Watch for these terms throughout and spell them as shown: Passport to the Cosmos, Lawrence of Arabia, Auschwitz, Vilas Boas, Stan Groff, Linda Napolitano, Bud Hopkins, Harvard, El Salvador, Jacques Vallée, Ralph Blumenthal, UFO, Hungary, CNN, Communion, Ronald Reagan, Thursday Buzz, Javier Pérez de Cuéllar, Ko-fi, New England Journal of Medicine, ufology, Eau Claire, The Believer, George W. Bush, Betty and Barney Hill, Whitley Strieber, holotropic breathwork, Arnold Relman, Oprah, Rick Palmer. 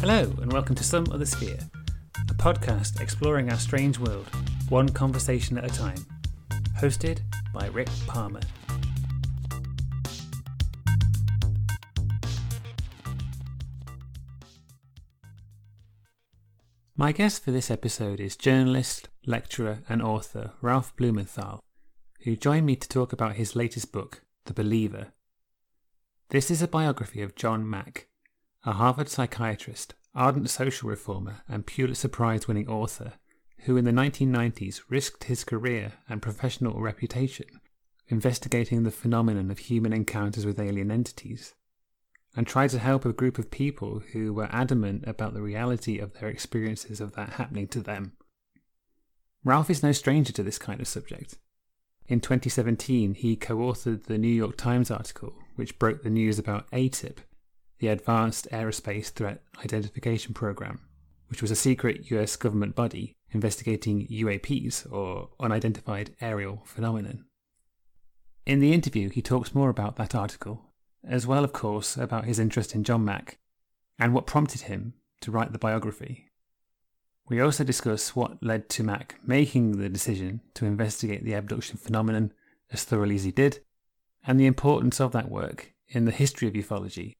Hello and welcome to Some Other Sphere, a podcast exploring our strange world, one conversation at a time, hosted by Rick Palmer. My guest for this episode is journalist, lecturer and author Ralph Blumenthal, who joined me to talk about his latest book, The Believer. This is a biography of John Mack, a Harvard psychiatrist, ardent social reformer and Pulitzer Prize-winning author who in the 1990s risked his career and professional reputation investigating the phenomenon of human encounters with alien entities and tried to help a group of people who were adamant about the reality of their experiences of that happening to them. Ralph is no stranger to this kind of subject. In 2017 he co-authored the New York Times article which broke the news about ATIP, the Advanced Aerospace Threat Identification Programme, which was a secret US government body investigating UAPs, or Unidentified Aerial Phenomenon. In the interview, he talks more about that article, as well, of course, about his interest in John Mack, and what prompted him to write the biography. We also discuss what led to Mack making the decision to investigate the abduction phenomenon as thoroughly as he did, and the importance of that work in the history of ufology,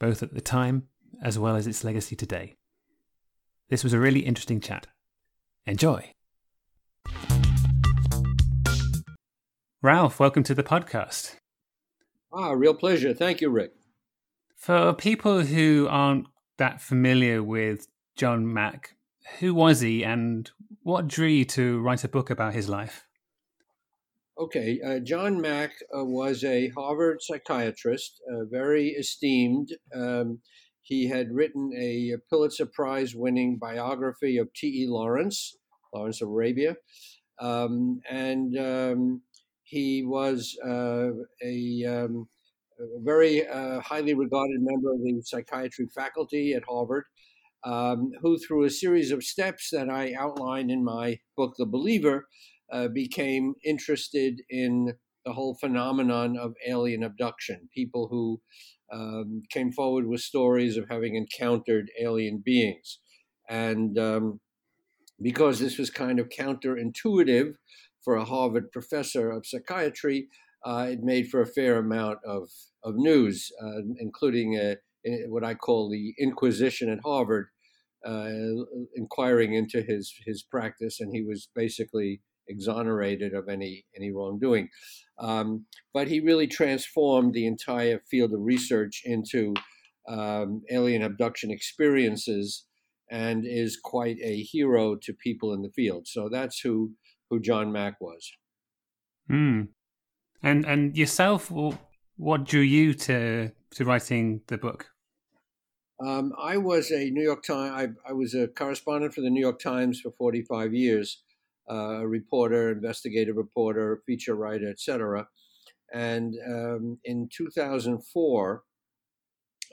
both at the time as well as its legacy today. This was a really interesting chat. Enjoy! Ralph, welcome to the podcast. Real pleasure. Thank you, Rick. For people who aren't that familiar with John Mack, who was he and what drew you to write a book about his life? Okay, John Mack was a Harvard psychiatrist, very esteemed. He had written a Pulitzer Prize-winning biography of T.E. Lawrence, Lawrence of Arabia, and he was a very highly regarded member of the psychiatry faculty at Harvard, who through a series of steps that I outline in my book, The Believer, became interested in the whole phenomenon of alien abduction, people who came forward with stories of having encountered alien beings. And because this was kind of counterintuitive for a Harvard professor of psychiatry, it made for a fair amount of news, including what I call the Inquisition at Harvard, inquiring into his practice, and he was basically exonerated of any wrongdoing. But he really transformed the entire field of research into alien abduction experiences and is quite a hero to people in the field. So that's who John Mack was. Mm. And yourself, what drew you to writing the book? I was a New York Times, I was a correspondent for the New York Times for 45 years. A reporter, investigative reporter, feature writer, etc. And in 2004,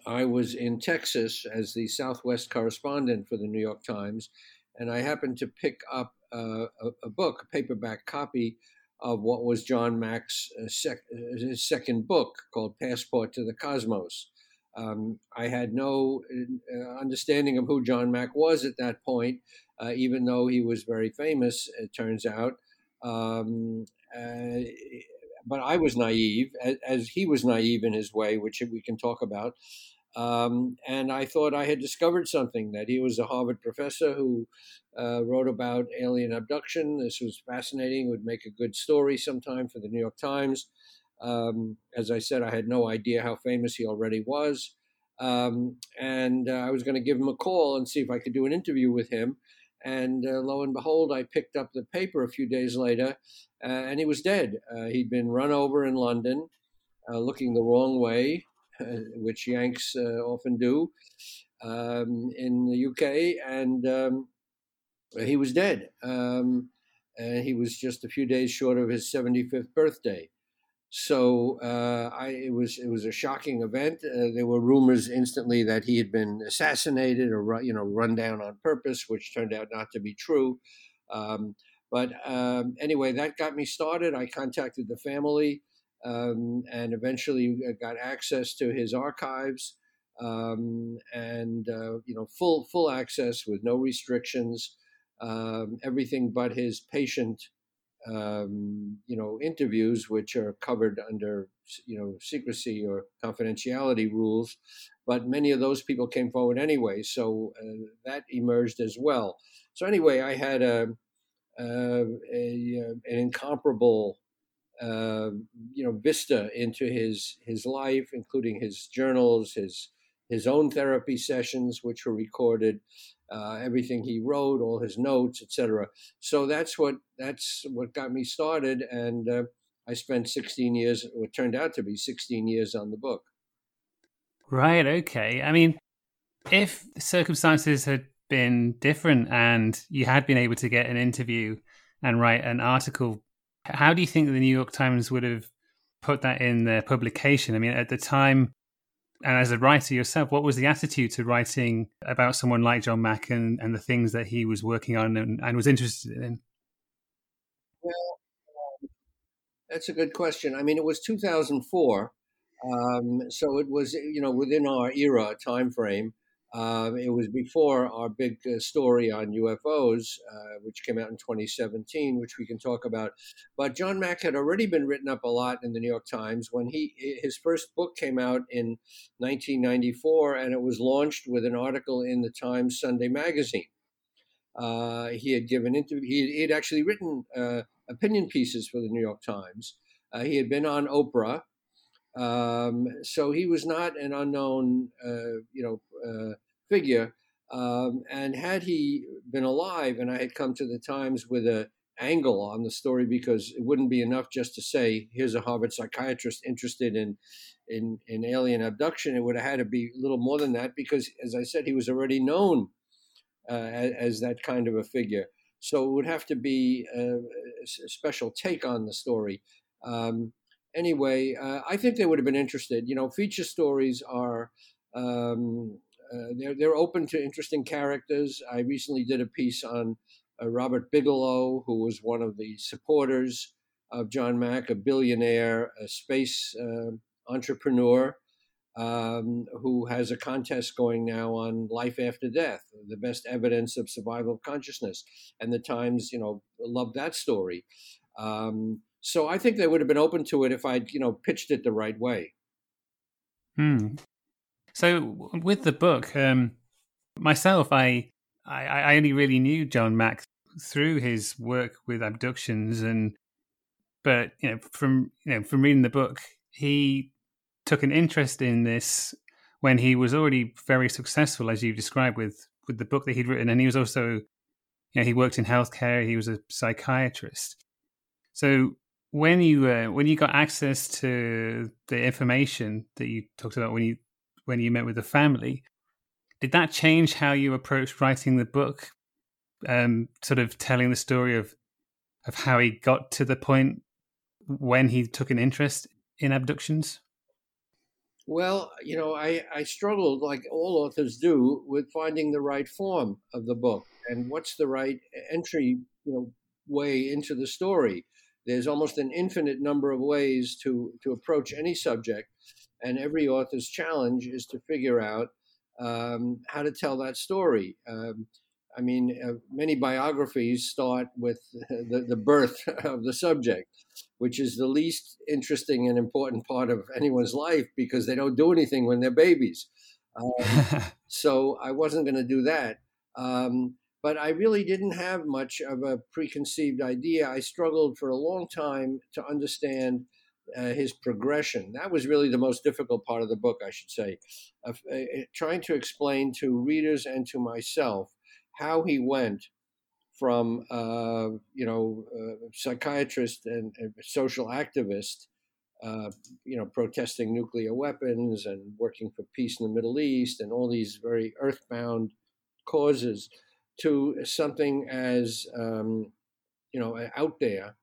I was in Texas as the Southwest correspondent for the New York Times, and I happened to pick up a book, a paperback copy of what was John Mack's his second book called Passport to the Cosmos. I had no understanding of who John Mack was at that point, even though he was very famous, it turns out. But I was naive, as he was naive in his way, which we can talk about. And I thought I had discovered something, that he was a Harvard professor who wrote about alien abduction. This was fascinating. It would make a good story sometime for the New York Times. As I said, I had no idea how famous he already was. And I was going to give him a call and see if I could do an interview with him. And lo and behold, I picked up the paper a few days later, and he was dead. He'd been run over in London, looking the wrong way, which Yanks often do in the UK. And he was dead. And he was just a few days short of his 75th birthday. So it was a shocking event. There were rumors instantly that he had been assassinated or run down on purpose, which turned out not to be true. But anyway, that got me started. I contacted the family and eventually got access to his archives. full access with no restrictions, everything but his patient, interviews, which are covered under, secrecy or confidentiality rules. But many of those people came forward anyway, so that emerged as well. So anyway, I had an incomparable vista into his life, including his journals, his own therapy sessions, which were recorded, everything he wrote, all his notes, etc. So that's what got me started, and I spent 16 years, what turned out to be 16 years, on the book. Right. Okay. I mean, if circumstances had been different and you had been able to get an interview and write an article, how do you think the New York Times would have put that in their publication? I mean, at the time, and as a writer yourself, what was the attitude to writing about someone like John Mack and the things that he was working on and was interested in? Well, that's a good question. I mean, it was 2004, so it was, within our era time frame. It was before our big story on UFOs, which came out in 2017, which we can talk about. But John Mack had already been written up a lot in the New York Times when his first book came out in 1994, and it was launched with an article in the Times Sunday magazine. He had given interview. He had actually written opinion pieces for the New York Times. He had been on Oprah. So he was not an unknown, figure. And had he been alive, and I had come to the Times with an angle on the story, because it wouldn't be enough just to say, here's a Harvard psychiatrist interested in alien abduction. It would have had to be a little more than that, because, as I said, he was already known as that kind of a figure. So it would have to be a special take on the story. Anyway, I think they would have been interested. Feature stories are, they're open to interesting characters. I recently did a piece on Robert Bigelow, who was one of the supporters of John Mack, a billionaire, a space entrepreneur, who has a contest going now on life after death, the best evidence of survival of consciousness. And the Times, loved that story. So I think they would have been open to it if I'd, pitched it the right way. Hmm. So with the book, myself, I only really knew John Mack through his work with abductions, but from reading the book, he took an interest in this when he was already very successful, as you described, with the book that he'd written, and he was also, he worked in healthcare. He was a psychiatrist, so. When you got access to the information that you talked about when you met with the family, did that change how you approached writing the book? Sort of telling the story of how he got to the point when he took an interest in abductions? Well, I struggled, like all authors do, with finding the right form of the book and what's the right entry way into the story. There's almost an infinite number of ways to approach any subject, and every author's challenge is to figure out how to tell that story. Many biographies start with the birth of the subject, which is the least interesting and important part of anyone's life because they don't do anything when they're babies. So I wasn't going to do that. But I really didn't have much of a preconceived idea. I struggled for a long time to understand his progression. That was really the most difficult part of the book, I should say, trying to explain to readers and to myself how he went from, psychiatrist and social activist, protesting nuclear weapons and working for peace in the Middle East and all these very earthbound causes, to something as, out there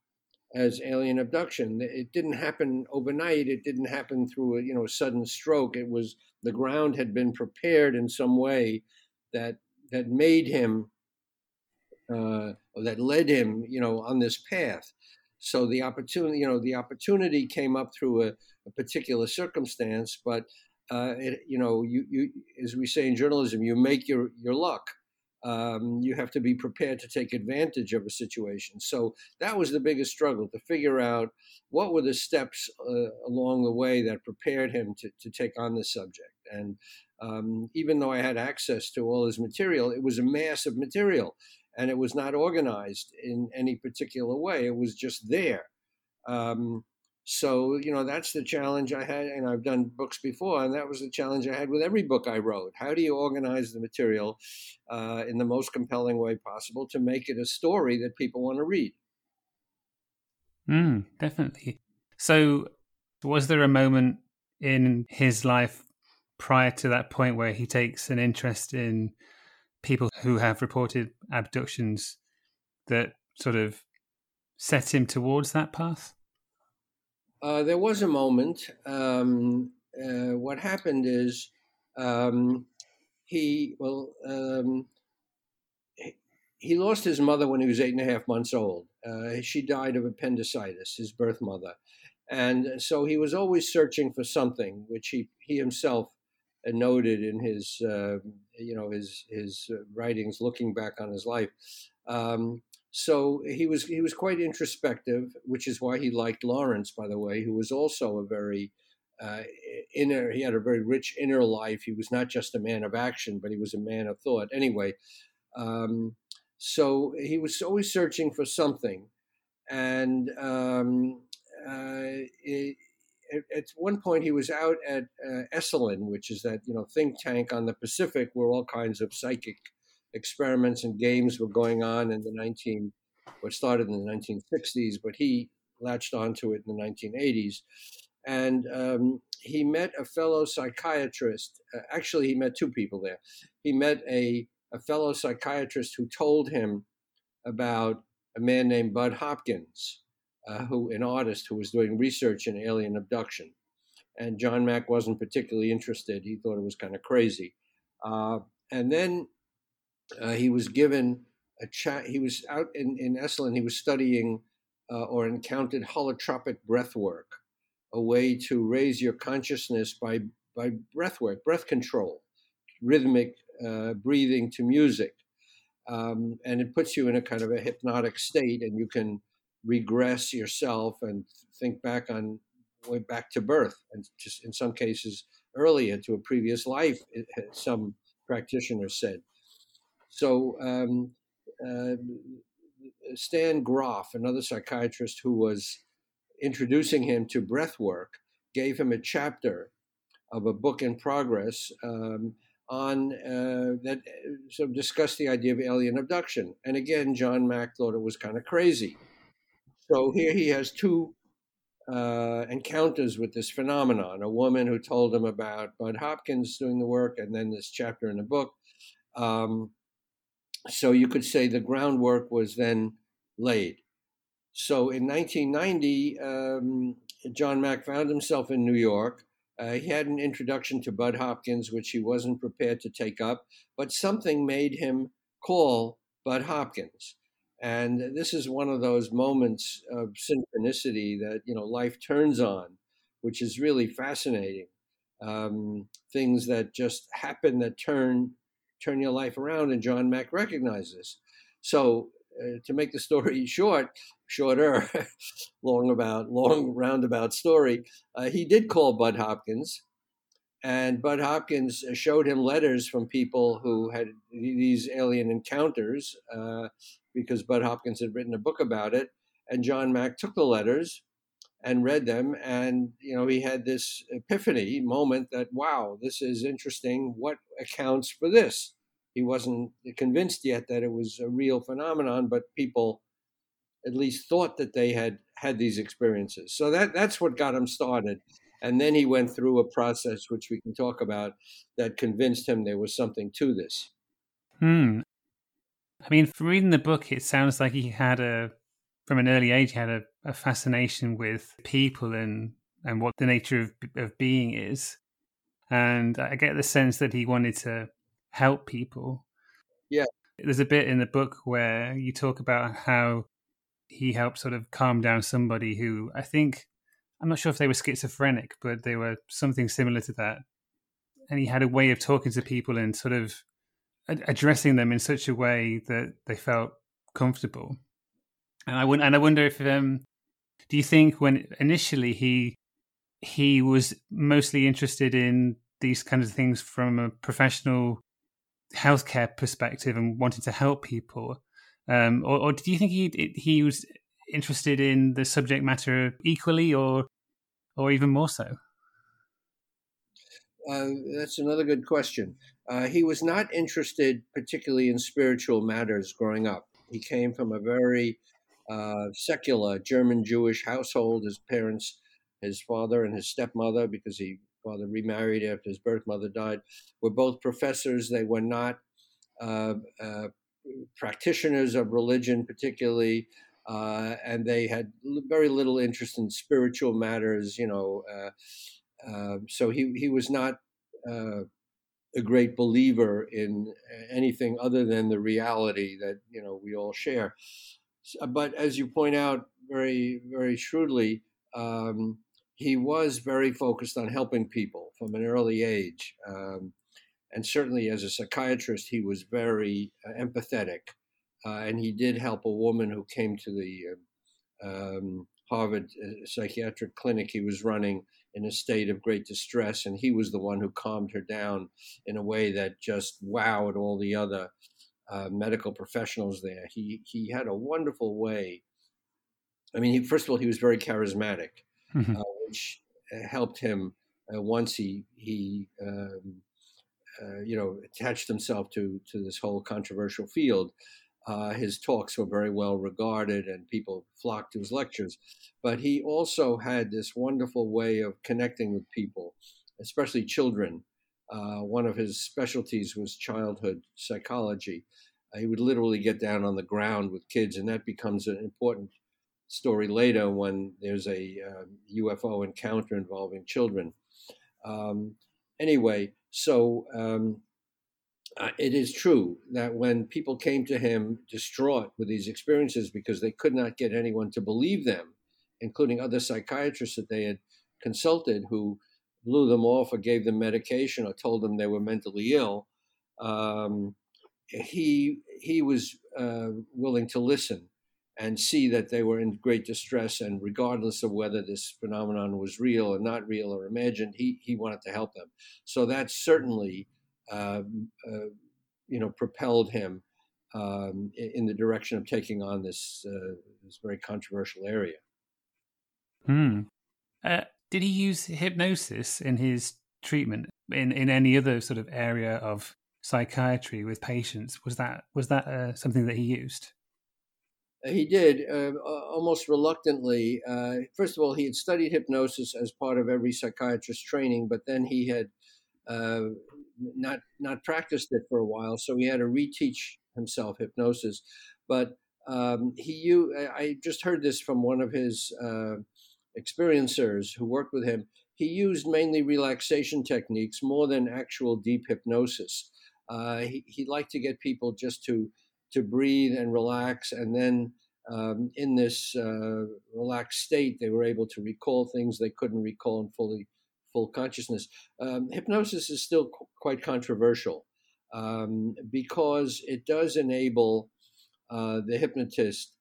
as alien abduction. It didn't happen overnight. It didn't happen through a sudden stroke. It was the ground had been prepared in some way that made him, that led him, on this path. So the opportunity came up through a particular circumstance, but as we say in journalism, you make your luck. You have to be prepared to take advantage of a situation. So that was the biggest struggle, to figure out what were the steps along the way that prepared him to take on this subject. And even though I had access to all his material, it was a mass of material, and it was not organized in any particular way. It was just there. So, that's the challenge I had, and I've done books before, and that was the challenge I had with every book I wrote. How do you organize the material in the most compelling way possible to make it a story that people want to read? Definitely. So was there a moment in his life prior to that point where he takes an interest in people who have reported abductions that sort of set him towards that path? There was a moment. What happened is he lost his mother when he was 8.5 months old. She died of appendicitis, his birth mother. And so he was always searching for something, which he himself noted in his writings, looking back on his life. So he was quite introspective, which is why he liked Lawrence, by the way, who was also a very he had a very rich inner life. He was not just a man of action, but he was a man of thought. Anyway, so he was always searching for something. And at one point he was out at Esalen, which is that, think tank on the Pacific where all kinds of psychic experiments and games were going on started in the 1960s, but he latched onto it in the 1980s. And he met a fellow psychiatrist. Actually, he met two people there. He met a fellow psychiatrist who told him about a man named Bud Hopkins, an artist who was doing research in alien abduction. And John Mack wasn't particularly interested. He thought it was kind of crazy. And then he was given a chat. He was out in Esalen. He was studying or encountered holotropic breathwork, a way to raise your consciousness by breathwork, breath control, rhythmic breathing to music. And it puts you in a kind of a hypnotic state, and you can regress yourself and think back on way back to birth, and just in some cases earlier to a previous life, some practitioners said. So Stan Groff, another psychiatrist who was introducing him to breathwork, gave him a chapter of a book in progress that sort of discussed the idea of alien abduction. And again, John Mack thought it was kind of crazy. So here he has two encounters with this phenomenon, a woman who told him about Bud Hopkins doing the work, and then this chapter in the book. So you could say the groundwork was then laid. So in 1990, John Mack found himself in New York. He had an introduction to Bud Hopkins, which he wasn't prepared to take up, but something made him call Bud Hopkins. And this is one of those moments of synchronicity that, life turns on, which is really fascinating. Things that just happen that turn your life around, and John Mack recognized this. So to make the story shorter, long roundabout story, he did call Bud Hopkins, and Bud Hopkins showed him letters from people who had these alien encounters because Bud Hopkins had written a book about it, and John Mack took the letters and read them, and he had this epiphany moment that, wow, this is interesting. What accounts for this? He wasn't convinced yet that it was a real phenomenon, but people at least thought that they had had these experiences. So that's what got him started. And then he went through a process, which we can talk about, that convinced him there was something to this. I mean, from reading the book, it sounds like he had from an early age, he had a fascination with people and what the nature of being is. And I get the sense that he wanted to help people. Yeah. There's a bit in the book where you talk about how he helped sort of calm down somebody who, I'm not sure if they were schizophrenic, but they were something similar to that. and he had a way of talking to people and sort of addressing them in such a way that they felt comfortable. And I wonder if do you think when initially he was mostly interested in these kinds of things from a professional healthcare perspective and wanted to help people, or do you think he was interested in the subject matter equally, or even more so? That's another good question. He was not interested particularly in spiritual matters growing up. He came from a very secular German Jewish household. His parents, his father and his stepmother, because his father remarried after his birth mother died, were both professors. They were not practitioners of religion particularly, and they had very little interest in spiritual matters, you know. So he was not a great believer in anything other than the reality that, you know, we all share. But as you point out very, very shrewdly, he was very focused on helping people from an early age. And certainly as a psychiatrist, he was very empathetic. And he did help a woman who came to the Harvard psychiatric clinic he was running in a state of great distress, and he was the one who calmed her down in a way that just wowed all the other medical professionals there. He had a wonderful way. I mean, first of all, he was very charismatic, mm-hmm. Which helped him once he attached himself to this whole controversial field. His talks were very well regarded and people flocked to his lectures. But he also had this wonderful way of connecting with people, especially children. One of his specialties was childhood psychology. He would literally get down on the ground with kids, and that becomes an important story later when there's a UFO encounter involving children. It is true that when people came to him distraught with these experiences because they could not get anyone to believe them, including other psychiatrists that they had consulted who blew them off or gave them medication or told them they were mentally ill, he was willing to listen and see that they were in great distress, and regardless of whether this phenomenon was real or not real or imagined, he wanted to help them. So that certainly propelled him in the direction of taking on this very controversial area. Mm. Did he use hypnosis in his treatment in any other sort of area of psychiatry with patients? Was that something that he used? He did, almost reluctantly. First of all, he had studied hypnosis as part of every psychiatrist's training, but then he had not practiced it for a while, so he had to reteach himself hypnosis. But I just heard this from one of his experiencers who worked with him. He used mainly relaxation techniques more than actual deep hypnosis. He liked to get people just to breathe and relax, and then in this relaxed state, they were able to recall things they couldn't recall in full consciousness. Hypnosis is still quite controversial because it does enable the hypnotist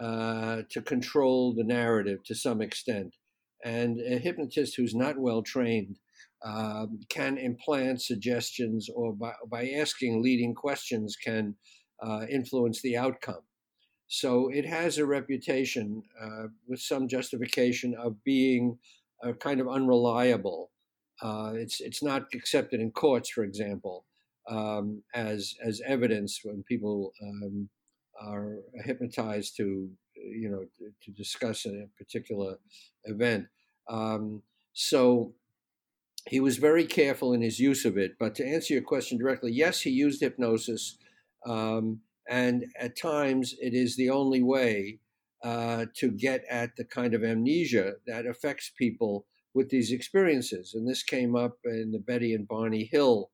to control the narrative to some extent. And a hypnotist who's not well trained can implant suggestions, or by asking leading questions can influence the outcome. So it has a reputation with some justification of being are kind of unreliable. It's not accepted in courts, for example, as evidence when people are hypnotized to discuss a particular event. So he was very careful in his use of it. But to answer your question directly, yes, he used hypnosis, and at times it is the only way to get at the kind of amnesia that affects people with these experiences. And this came up in the Betty and Barney Hill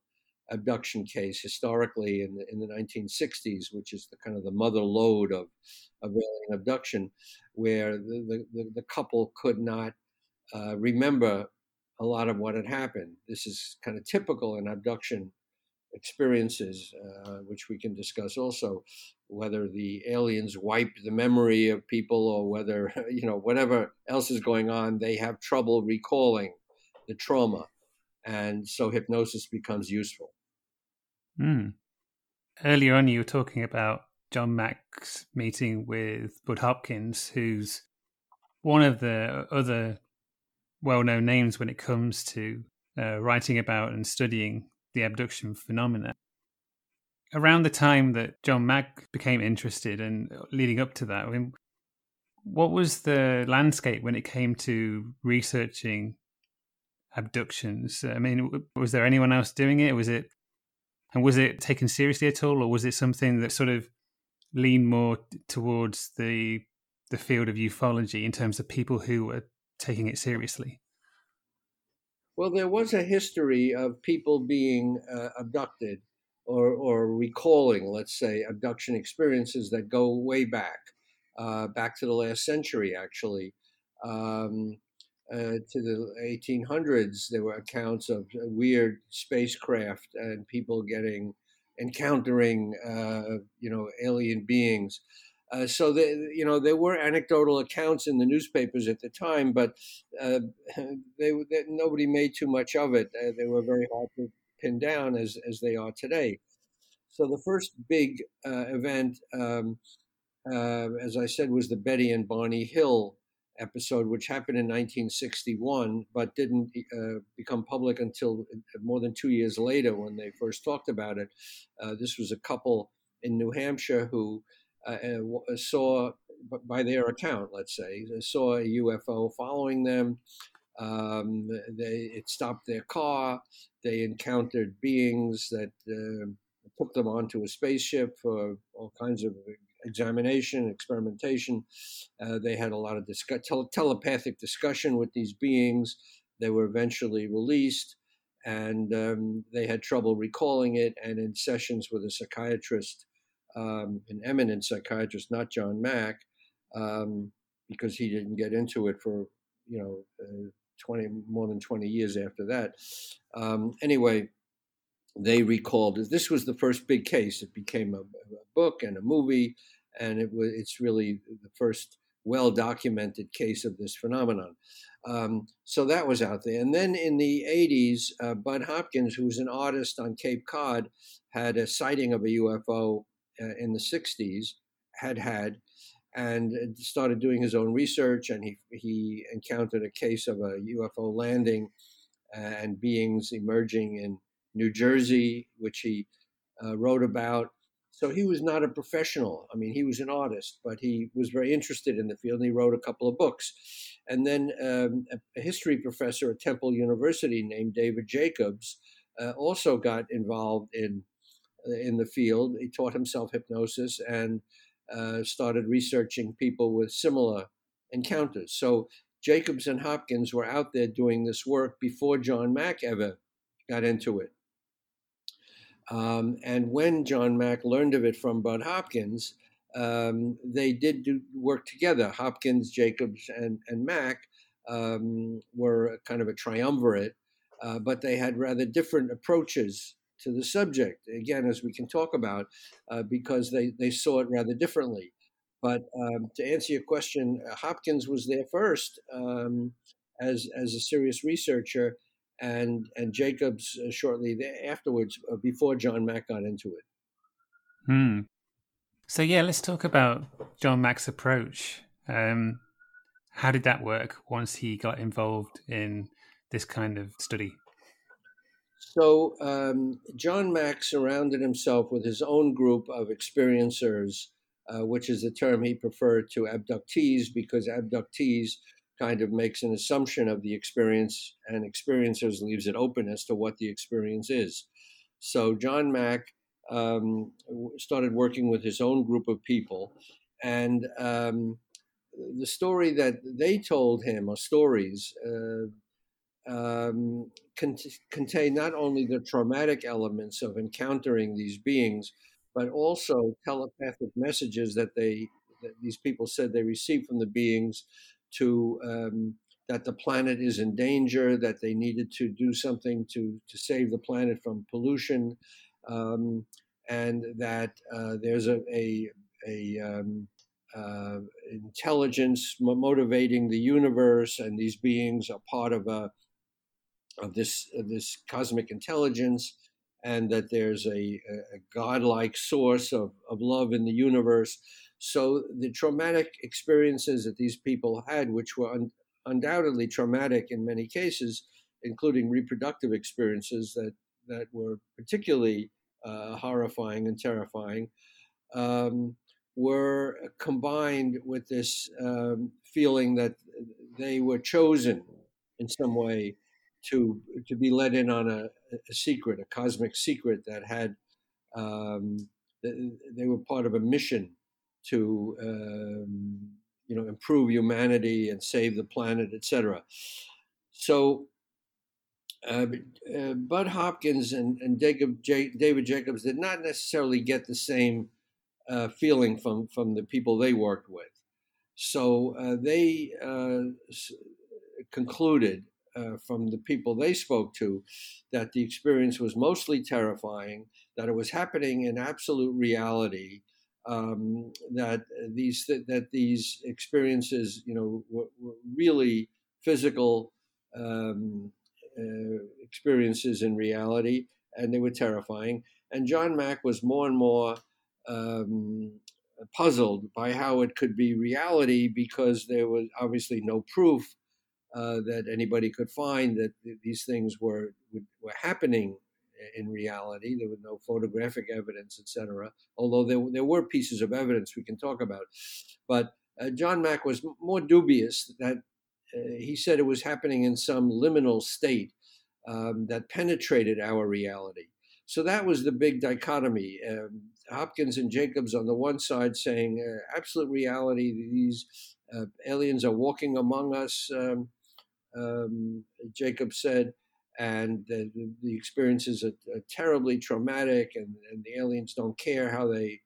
abduction case historically in the 1960s, which is the kind of the mother lode of alien abduction, where the couple could not remember a lot of what had happened. This is kind of typical in abduction experiences, which we can discuss also, whether the aliens wipe the memory of people or whether, you know, whatever else is going on, they have trouble recalling the trauma. And so hypnosis becomes useful. Mm. Earlier on, you were talking about John Mack's meeting with Bud Hopkins, who's one of the other well-known names when it comes to writing about and studying the abduction phenomena. Around the time that John Mack became interested and leading up to that, I mean, what was the landscape when it came to researching abductions? I mean, was there anyone else doing it? Was it taken seriously at all, or was it something that sort of leaned more towards the field of ufology in terms of people who were taking it seriously? Well, there was a history of people being abducted or recalling, let's say, abduction experiences that go way back, back to the last century, actually. To the 1800s, there were accounts of weird spacecraft and people encountering, alien beings. So there were anecdotal accounts in the newspapers at the time, but nobody made too much of it. They were very hard to pin down as they are today. So the first big event, as I said, was the Betty and Barney Hill episode, which happened in 1961, but didn't become public until more than 2 years later when they first talked about it. This was a couple in New Hampshire who saw, by their account, let's say, saw a UFO following them. It stopped their car. They encountered beings that took them onto a spaceship for all kinds of examination, experimentation. They had a lot of telepathic discussion with these beings. They were eventually released, and they had trouble recalling it. And in sessions with a psychiatrist, an eminent psychiatrist, not John Mack, because he didn't get into it for, 20 years after that. Anyway, they recalled it. This was the first big case. It became a book and a movie, and it's really the first well-documented case of this phenomenon. So that was out there. And then in the 80s, Bud Hopkins, who was an artist on Cape Cod, had a sighting of a UFO in the 60s, and started doing his own research, and he encountered a case of a UFO landing and beings emerging in New Jersey, which he wrote about. So he was not a professional. I mean, he was an artist, but he was very interested in the field, and he wrote a couple of books. And then a history professor at Temple University named David Jacobs also got involved in the field. He taught himself hypnosis and started researching people with similar encounters. So Jacobs and Hopkins were out there doing this work before John Mack ever got into it. And when John Mack learned of it from Bud Hopkins, they did do work together. Hopkins, Jacobs, and Mack were kind of a triumvirate, but they had rather different approaches to the subject, again, as we can talk about, because they saw it rather differently. But to answer your question, Hopkins was there first as a serious researcher, and Jacobs shortly afterwards, before John Mack got into it. Hmm. So yeah, let's talk about John Mack's approach. How did that work once he got involved in this kind of study? So John Mack surrounded himself with his own group of experiencers, which is the term he preferred to abductees, because abductees kind of makes an assumption of the experience, and experiencers leaves it open as to what the experience is. So John Mack started working with his own group of people, and the story that they told him, or stories, contain not only the traumatic elements of encountering these beings, but also telepathic messages that these people said they received from the beings to that the planet is in danger, that they needed to do something to save the planet from pollution, and that there's a intelligence motivating the universe, and these beings are part of this cosmic intelligence, and that there's a godlike source of love in the universe. So the traumatic experiences that these people had, which were undoubtedly traumatic in many cases, including reproductive experiences that were particularly horrifying and terrifying, were combined with this feeling that they were chosen in some way to be let in on a secret, a cosmic secret that had, they were part of a mission to improve humanity and save the planet, etc. So Bud Hopkins and David Jacobs did not necessarily get the same feeling from the people they worked with. So they concluded from the people they spoke to that the experience was mostly terrifying, that it was happening in absolute reality, that these experiences, were really physical experiences in reality, and they were terrifying. And John Mack was more and more puzzled by how it could be reality, because there was obviously no proof that anybody could find that these things were happening in reality. There was no photographic evidence, etc., although there were pieces of evidence we can talk about. But John Mack was more dubious that he said it was happening in some liminal state that penetrated our reality. So that was the big dichotomy. Hopkins and Jacobs on the one side saying absolute reality, these aliens are walking among us, Jacobs said, and the experiences are terribly traumatic, and the aliens don't care how they,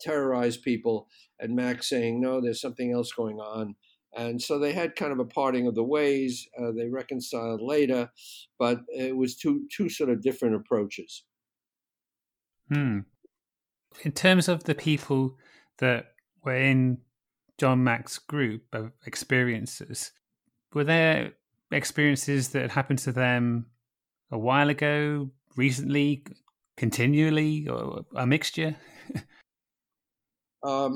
terrorize people. And Max saying, no, there's something else going on. And so they had kind of a parting of the ways. They reconciled later, but it was two sort of different approaches. In terms of the people that were in John Mack's group of experiences, were there experiences that had happened to them a while ago, recently, continually, or a mixture? A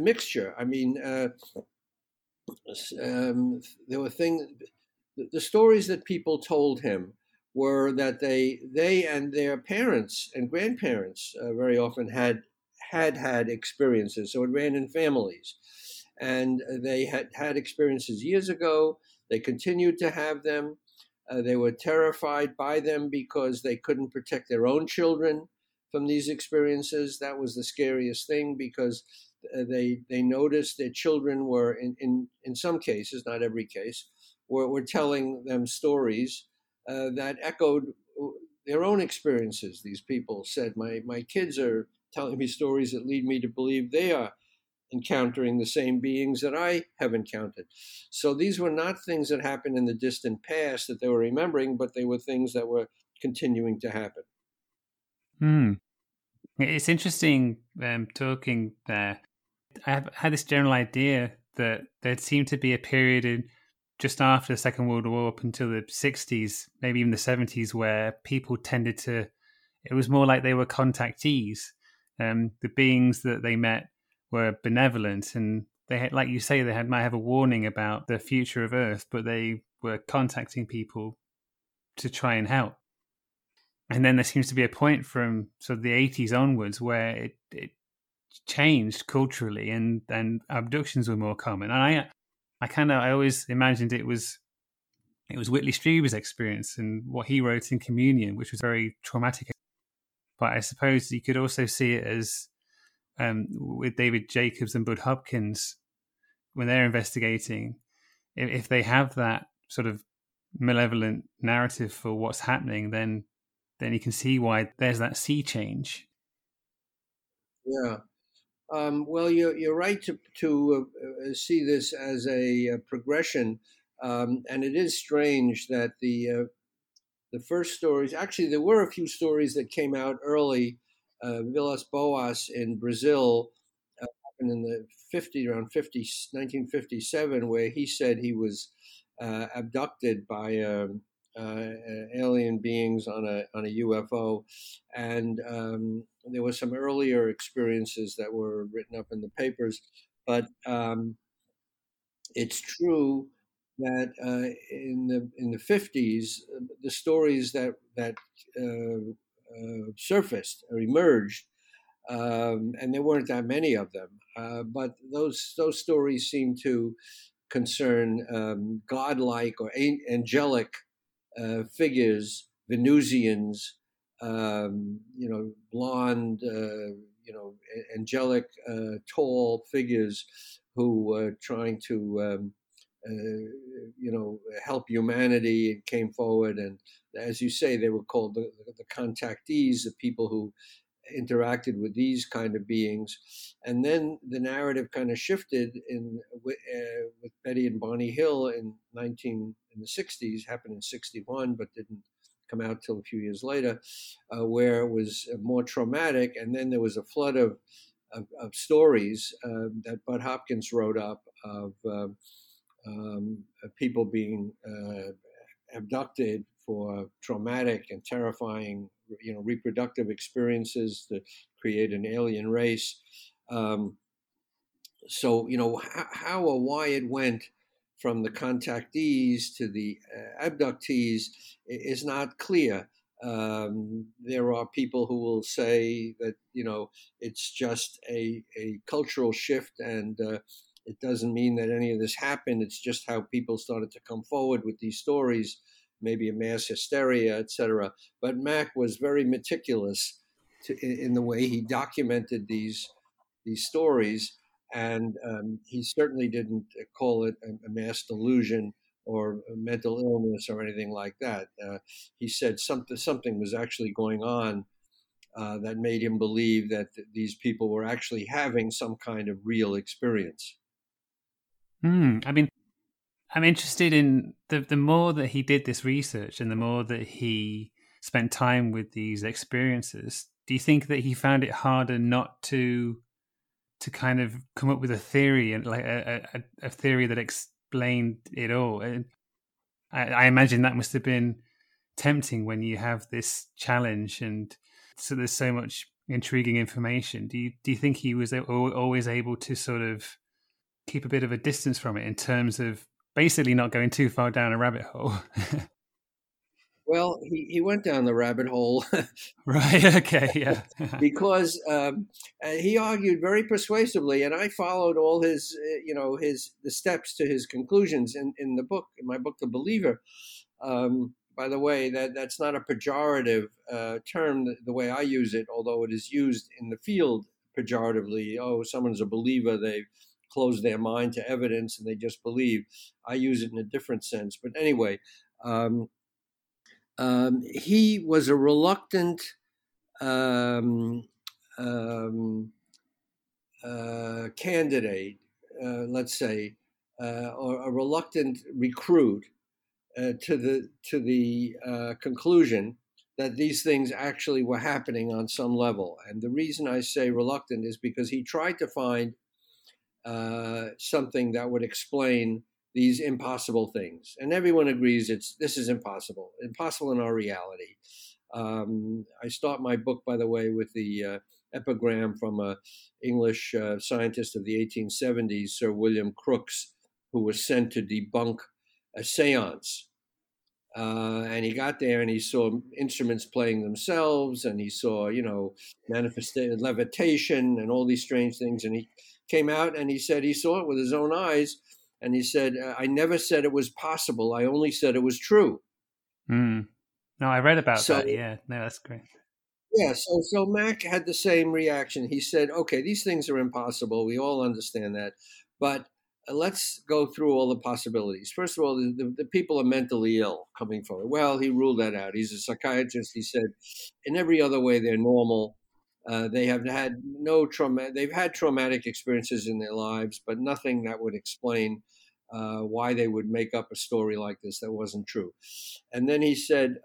mixture. I mean, there were things. The stories that people told him were that they and their parents and grandparents very often had experiences. So it ran in families. And they had experiences years ago. They continued to have them. They were terrified by them because they couldn't protect their own children from these experiences. That was the scariest thing, because they noticed their children were, in some cases, not every case, were telling them stories that echoed their own experiences. These people said, my kids are telling me stories that lead me to believe they are encountering the same beings that I have encountered. So these were not things that happened in the distant past that they were remembering, but they were things that were continuing to happen. It's interesting talking there. I had this general idea that there seemed to be a period in just after the Second World War up until the 60s, maybe even the 70s, where people tended to, it was more like they were contactees. The beings that they met were benevolent, and they had, like you say, they had might have a warning about the future of Earth, but they were contacting people to try and help. And then there seems to be a point from sort of the 80s onwards where it changed culturally, and abductions were more common. And I always imagined it was Whitley Strieber's experience and what he wrote in Communion, which was very traumatic. But I suppose you could also see it as with David Jacobs and Bud Hopkins, when they're investigating, if they have that sort of malevolent narrative for what's happening, then you can see why there's that sea change. Yeah. Well, you're right to see this as a progression, and it is strange that the first stories. Actually, there were a few stories that came out early. Vilas Boas in Brazil happened in the 1957, where he said he was abducted by alien beings on a UFO, and there were some earlier experiences that were written up in the papers, but it's true that in the 50s, the stories that surfaced or emerged, and there weren't that many of them, but those stories seem to concern godlike or angelic figures, Venusians, blonde, angelic, tall figures who were trying to, help humanity, and came forward. And as you say, they were called the contactees, the people who interacted with these kind of beings. And then the narrative kind of shifted with Betty and Barney Hill in the 60s, happened in 61, but didn't come out till a few years later, where it was more traumatic. And then there was a flood of stories that Bud Hopkins wrote up of people being abducted for traumatic and terrifying, reproductive experiences that create an alien race. How or why it went from the contactees to the abductees is not clear. There are people who will say that, it's just a cultural shift, and it doesn't mean that any of this happened. It's just how people started to come forward with these stories, maybe a mass hysteria, etc. But Mack was very meticulous in the way he documented these stories. And he certainly didn't call it a mass delusion or a mental illness or anything like that. He said something was actually going on that made him believe that these people were actually having some kind of real experience. I mean, I'm interested in the more that he did this research and the more that he spent time with these experiences, do you think that he found it harder not to kind of come up with a theory, and like a theory that explained it all? And I imagine that must have been tempting when you have this challenge, and so there's so much intriguing information. Do you think he was always able to sort of keep a bit of a distance from it, in terms of basically not going too far down a rabbit hole? Well, he went down the rabbit hole. Right, okay, yeah. Because he argued very persuasively, and I followed all his, the steps to his conclusions in the book, in my book, The Believer. By the way, that's not a pejorative term the way I use it, although it is used in the field pejoratively. Oh, someone's a believer, they've closed their mind to evidence and they just believe. I use it in a different sense. But anyway, he was a reluctant candidate, let's say, or a reluctant recruit to the conclusion that these things actually were happening on some level. And the reason I say reluctant is because he tried to find something that would explain these impossible things, and everyone agrees this is impossible in our reality. I start my book, by the way, with the epigram from an English scientist of the 1870s, Sir William Crookes, who was sent to debunk a séance. And he got there and he saw instruments playing themselves, and he saw, manifestation, levitation, and all these strange things. And he came out and he said he saw it with his own eyes. And he said, I never said it was possible. I only said it was true. Mm. No, I read about that. Yeah, no, that's great. Yeah, so Mack had the same reaction. He said, okay, these things are impossible. We all understand that. But let's go through all the possibilities. First of all, the people are mentally ill coming forward. Well, he ruled that out. He's a psychiatrist. He said, in every other way, they're normal. They have had they've had traumatic experiences in their lives, but nothing that would explain why they would make up a story like this that wasn't true. And then he said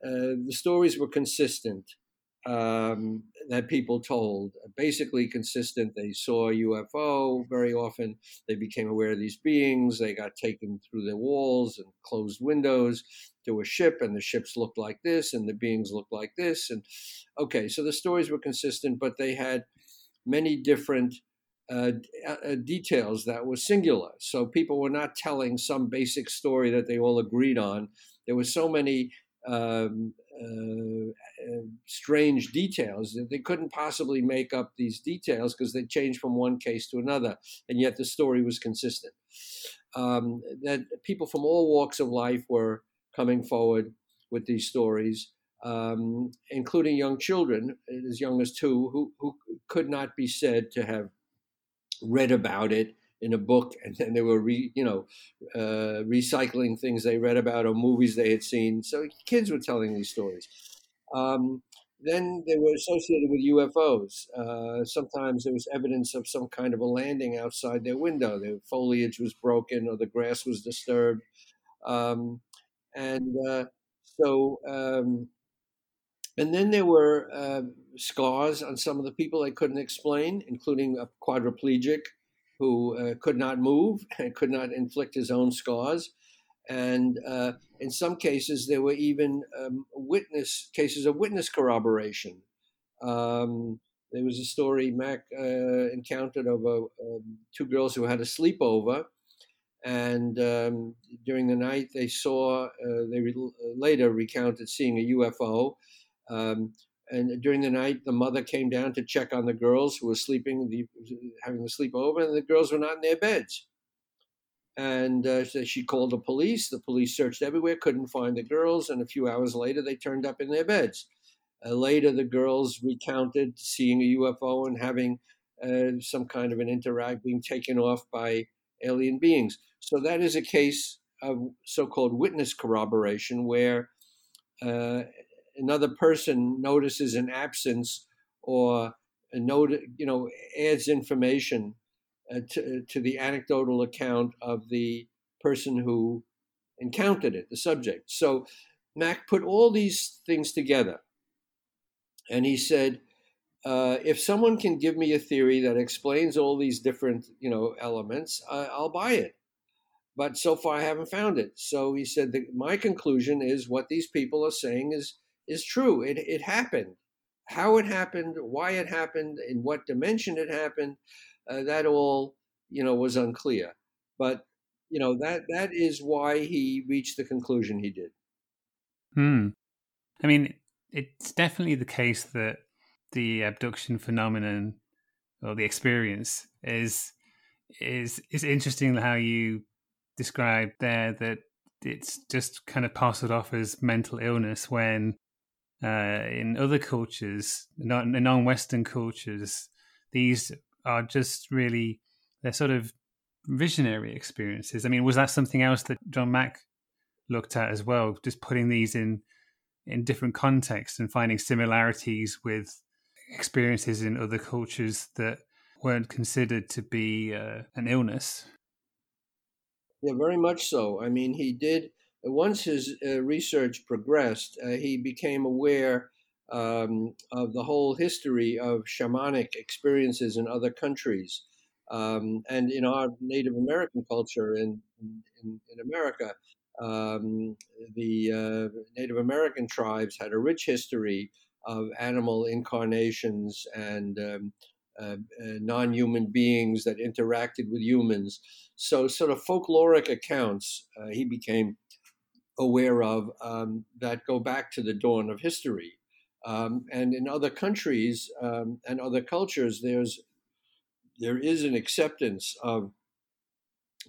the stories were consistent that people told, basically consistent. They saw a UFO very often. They became aware of these beings. They got taken through the walls and closed windows to a ship, and the ships looked like this, and the beings looked like this. And okay, so the stories were consistent, but they had many different details that were singular. So people were not telling some basic story that they all agreed on. There were so many strange details that they couldn't possibly make up these details because they changed from one case to another, and yet the story was consistent. That people from all walks of life were coming forward with these stories, including young children as young as two who could not be said to have read about it in a book, and then they were recycling things they read about or movies they had seen. So kids were telling these stories. Then they were associated with UFOs. Sometimes there was evidence of some kind of a landing outside their window. Their foliage was broken or the grass was disturbed. And then there were scars on some of the people they couldn't explain, including a quadriplegic who could not move and could not inflict his own scars. And in some cases, there were even cases of witness corroboration. There was a story Mac encountered of two girls who had a sleepover. And during the night, they saw, later recounted seeing a UFO. And during the night, the mother came down to check on the girls who were sleeping, having the sleepover, and the girls were not in their beds. And so she called the police. The police searched everywhere, couldn't find the girls. And a few hours later, they turned up in their beds. Later, the girls recounted seeing a UFO and having some kind of an being taken off by alien beings. So that is a case of so-called witness corroboration, where another person notices an absence or adds information to the anecdotal account of the person who encountered it, the subject. So Mack put all these things together, and he said, if someone can give me a theory that explains all these different, elements, I'll buy it. But so far, I haven't found it. So he said that my conclusion is what these people are saying is true. It happened. How it happened, why it happened, in what dimension it happened, that all, was unclear. But that is why he reached the conclusion he did. I mean, it's definitely the case that the abduction phenomenon or the experience is interesting how you described there that it's just kind of parceled off as mental illness when in other cultures, not in non-Western cultures, these are just really, they're sort of visionary experiences. I mean, was that something else that John Mack looked at as well, just putting these in different contexts and finding similarities with experiences in other cultures that weren't considered to be an illness? Yeah, very much so. I mean, he did, once his research progressed, he became aware of the whole history of shamanic experiences in other countries. And in our Native American culture in America, the Native American tribes had a rich history of animal incarnations and non-human beings that interacted with humans. So sort of folkloric accounts he became aware of that go back to the dawn of history. And in other countries and other cultures, there is an acceptance of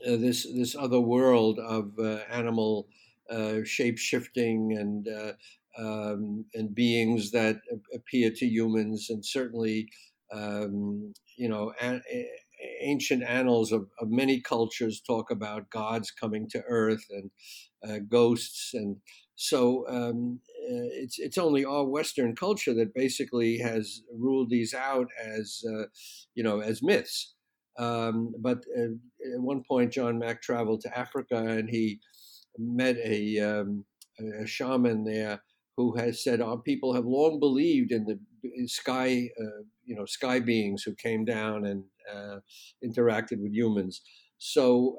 this other world of animal shape-shifting and beings that appear to humans, and certainly ancient annals of many cultures talk about gods coming to earth and ghosts. And so it's only our Western culture that basically has ruled these out as, as myths. But at one point, John Mack traveled to Africa and he met a shaman there who has said, our people have long believed in the sky, sky beings who came down and interacted with humans. So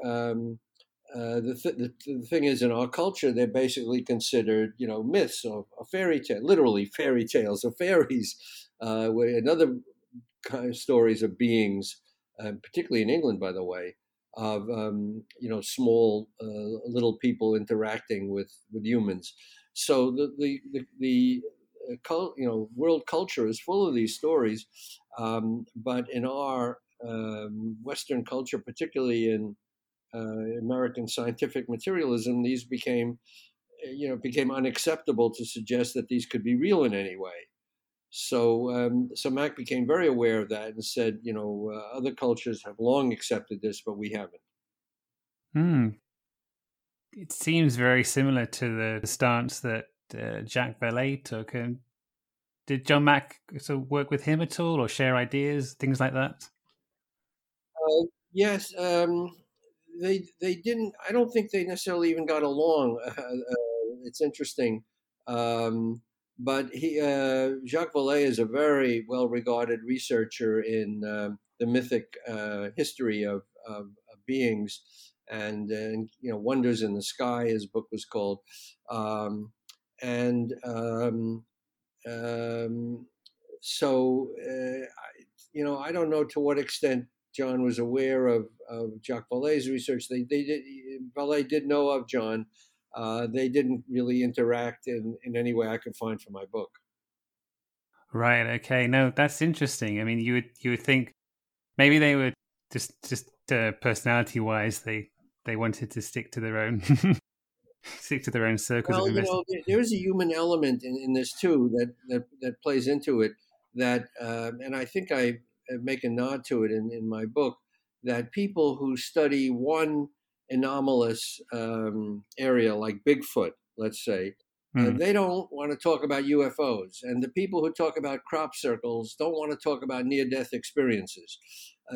the thing is, in our culture, they're basically considered, myths or fairy tale, literally fairy tales or fairies, and other kind of stories of beings, particularly in England, by the way, of, small little people interacting with humans. So the world culture is full of these stories, but in our Western culture, particularly in American scientific materialism, these became unacceptable to suggest that these could be real in any way. So Mack became very aware of that and said, other cultures have long accepted this, but we haven't. It seems very similar to the stance that Jacques Vallée took. Did John Mack sort of work with him at all, or share ideas, things like that? Yes, they didn't. I don't think they necessarily even got along. It's interesting. But Jacques Vallée is a very well-regarded researcher in the mythic history of beings and Wonders in the Sky, his book was called. So I don't know to what extent John was aware of Jacques Vallée's research. Vallée did know of John. They didn't really interact in any way I could find from my book. Right. Okay. No, that's interesting. I mean, you would think maybe they were just personality-wise, they wanted to stick to their own circles. Well, there's a human element in this too that plays into it. That and I think I make a nod to it in my book, that people who study one anomalous area like Bigfoot, let's say, they don't want to talk about UFOs, and the people who talk about crop circles don't want to talk about near-death experiences.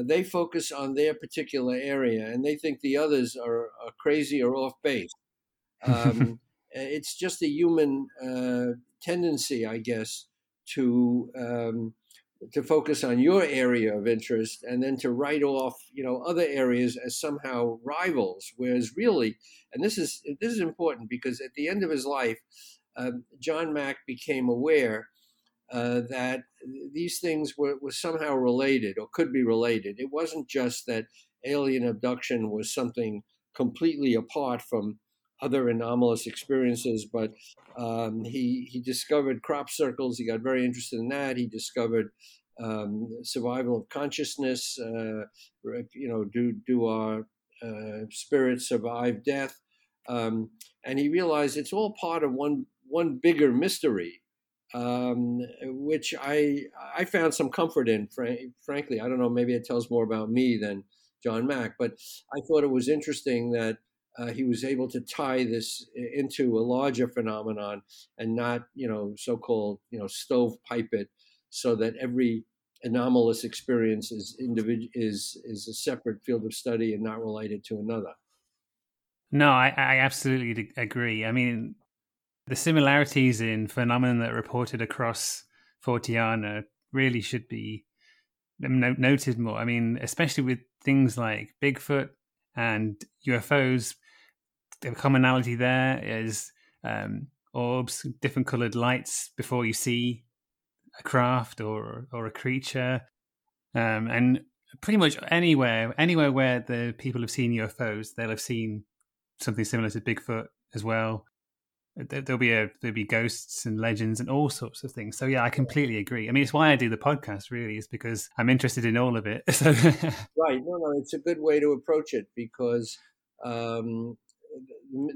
They focus on their particular area, and they think the others are crazy or off base. It's just a human tendency, I guess, to focus on your area of interest and then to write off, other areas as somehow rivals. Whereas really, and this is important, because at the end of his life, John Mack became aware that these things were somehow related or could be related. It wasn't just that alien abduction was something completely apart from other anomalous experiences, but he discovered crop circles. He got very interested in that. He discovered survival of consciousness. Do our spirits survive death? And he realized it's all part of one bigger mystery, which I found some comfort in. Frankly, I don't know. Maybe it tells more about me than John Mack, but I thought it was interesting that he was able to tie this into a larger phenomenon and not, so-called, stovepipe it, so that every anomalous experience is a separate field of study and not related to another. No, I absolutely agree. I mean, the similarities in phenomena that are reported across Fortiana really should be noted more. I mean, especially with things like Bigfoot and UFOs, the commonality there is orbs, different colored lights before you see a craft or a creature, and pretty much anywhere where the people have seen UFOs, they'll have seen something similar to Bigfoot as well. There'll be ghosts and legends and all sorts of things. So yeah, I completely agree. I mean, it's why I do the podcast, really, is because I'm interested in all of it. So. Right. No, it's a good way to approach it, because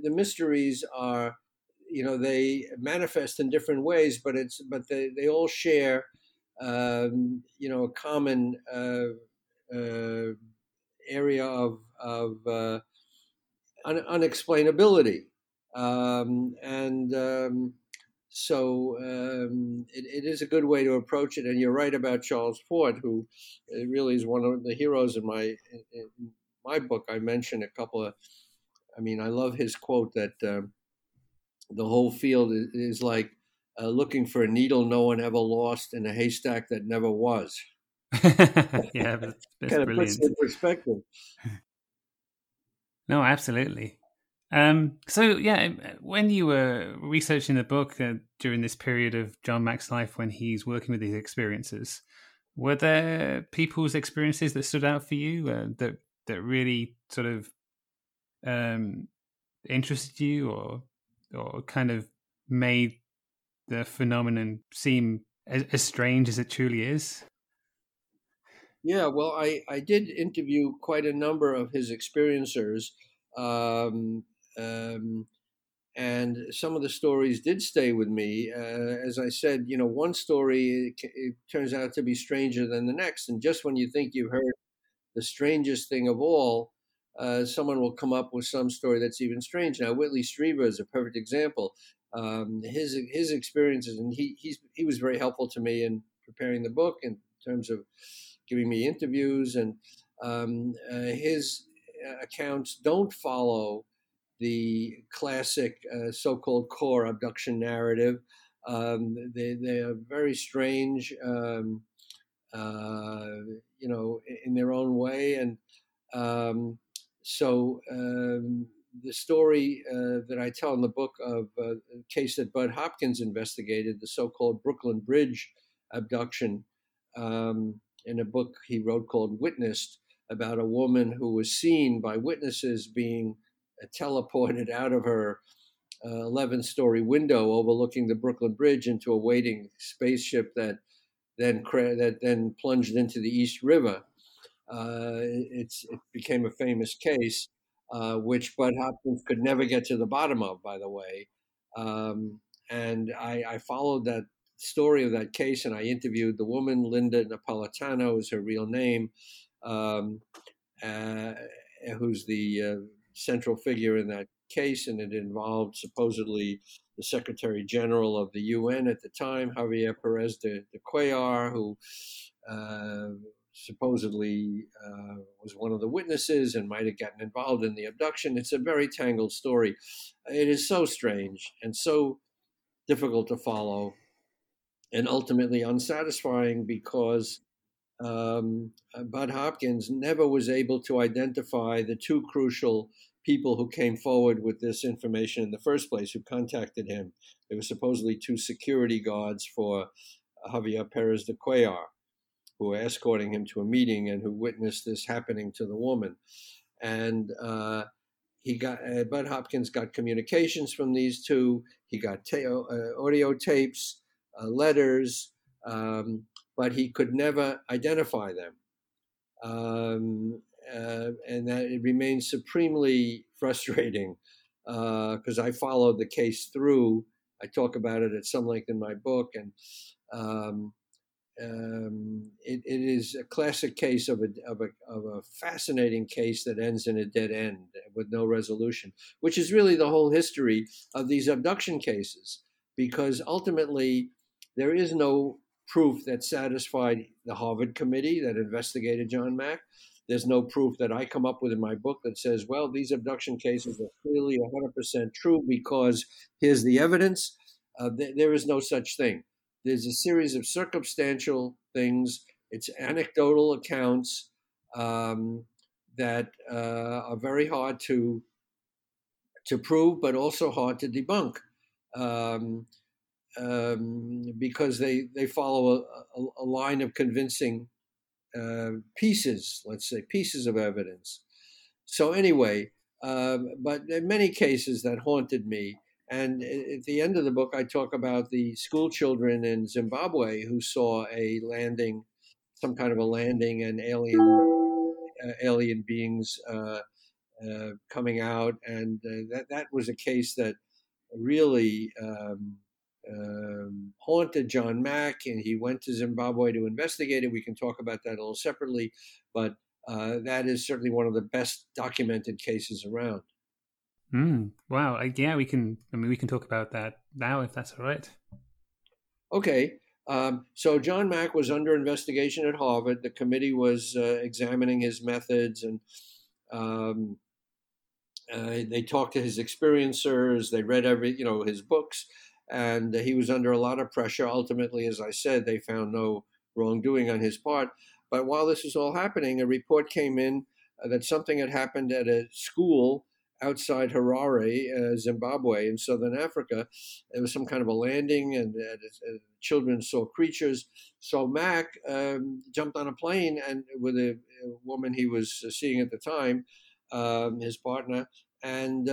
the mysteries are, they manifest in different ways, but they all share, a common area of unexplainability. So it is a good way to approach it. And you're right about Charles Fort, who really is one of the heroes in my book. I mentioned a couple of, I love his quote that the whole field is like looking for a needle no one ever lost in a haystack that never was. Yeah, that's kind of puts it in perspective. No, absolutely. When you were researching the book during this period of John Mack's life when he's working with these experiences, were there people's experiences that stood out for you that really sort of interested you or kind of made the phenomenon seem as strange as it truly is? Yeah, well, I did interview quite a number of his experiencers, and some of the stories did stay with me. As I said, one story it turns out to be stranger than the next, and just when you think you've heard the strangest thing of all, someone will come up with some story that's even strange. Now, Whitley Strieber is a perfect example. His experiences, and he was very helpful to me in preparing the book in terms of giving me interviews, and his accounts don't follow the classic so-called core abduction narrative. They are very strange, in their own way. And the story that I tell in the book of a case that Bud Hopkins investigated, the so-called Brooklyn Bridge abduction, in a book he wrote called Witnessed, about a woman who was seen by witnesses being teleported out of her 11-story window overlooking the Brooklyn Bridge into a waiting spaceship that then plunged into the East River. It became a famous case, which Bud Hopkins could never get to the bottom of, by the way. And I followed that story of that case, and I interviewed the woman. Linda Napolitano is her real name, who's the central figure in that case, and it involved supposedly the Secretary General of the UN at the time, Javier Pérez de Cuéllar, who supposedly was one of the witnesses and might have gotten involved in the abduction. It's a very tangled story. It is so strange and so difficult to follow, and ultimately unsatisfying, because Bud Hopkins never was able to identify the two crucial people who came forward with this information in the first place, who contacted him. They were supposedly two security guards for Javier Pérez de Cuéllar, who were escorting him to a meeting and who witnessed this happening to the woman. And Bud Hopkins got communications from these two. He got audio tapes, letters, but he could never identify them. And that it remains supremely frustrating, because I followed the case through. I talk about it at some length in my book, and it is a classic case of a fascinating case that ends in a dead end with no resolution, which is really the whole history of these abduction cases, because ultimately there is no proof that satisfied the Harvard committee that investigated John Mack. There's no proof that I come up with in my book that says, well, these abduction cases are clearly 100% true because here's the evidence. There is no such thing. There's a series of circumstantial things. It's anecdotal accounts that are very hard to prove, but also hard to debunk. Because they follow a line of convincing pieces of evidence. So anyway, but there are many cases that haunted me. And at the end of the book, I talk about the school children in Zimbabwe who saw a landing, some kind of a landing, and alien beings coming out. And that was a case that really haunted John Mack, and he went to Zimbabwe to investigate it. We can talk about that a little separately, but that is certainly one of the best documented cases around. Wow. Yeah, we can. I mean, we can talk about that now if that's all right. Okay. So John Mack was under investigation at Harvard. The committee was examining his methods, and they talked to his experiencers. They read his books, and he was under a lot of pressure. Ultimately, as I said, they found no wrongdoing on his part. But while this was all happening, a report came in that something had happened at a school outside Harare, Zimbabwe, in southern Africa. There was some kind of a landing, and children saw creatures. So Mack jumped on a plane and with a woman he was seeing at the time, his partner, and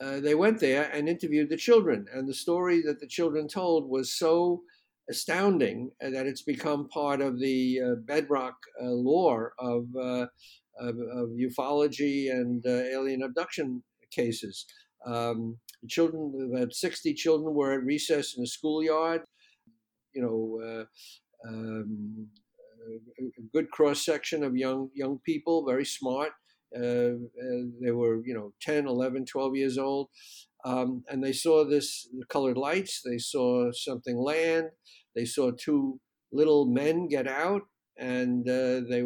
they went there and interviewed the children. And the story that the children told was so astounding that it's become part of the bedrock lore of ufology and alien abduction cases. About 60 children were at recess in a schoolyard. A good cross-section of young people, very smart. They were, 10, 11, 12 years old. And they saw the colored lights. They saw something land. They saw two little men get out. And they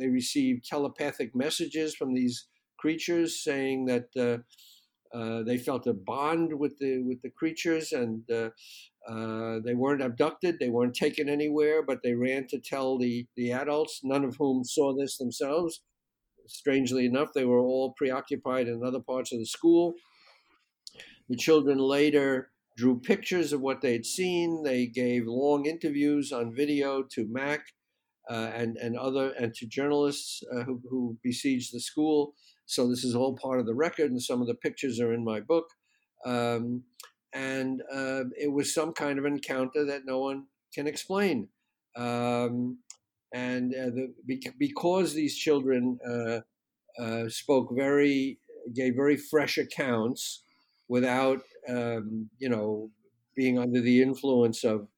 received telepathic messages from these creatures saying that they felt a bond with the creatures, and they weren't abducted, they weren't taken anywhere, but they ran to tell the adults, none of whom saw this themselves. Strangely enough, they were all preoccupied in other parts of the school. The children later drew pictures of what they'd seen. They gave long interviews on video to Mack and to journalists who besieged the school. So this is all part of the record, and some of the pictures are in my book. It was some kind of encounter that no one can explain. Because these children gave very fresh accounts without being under the influence of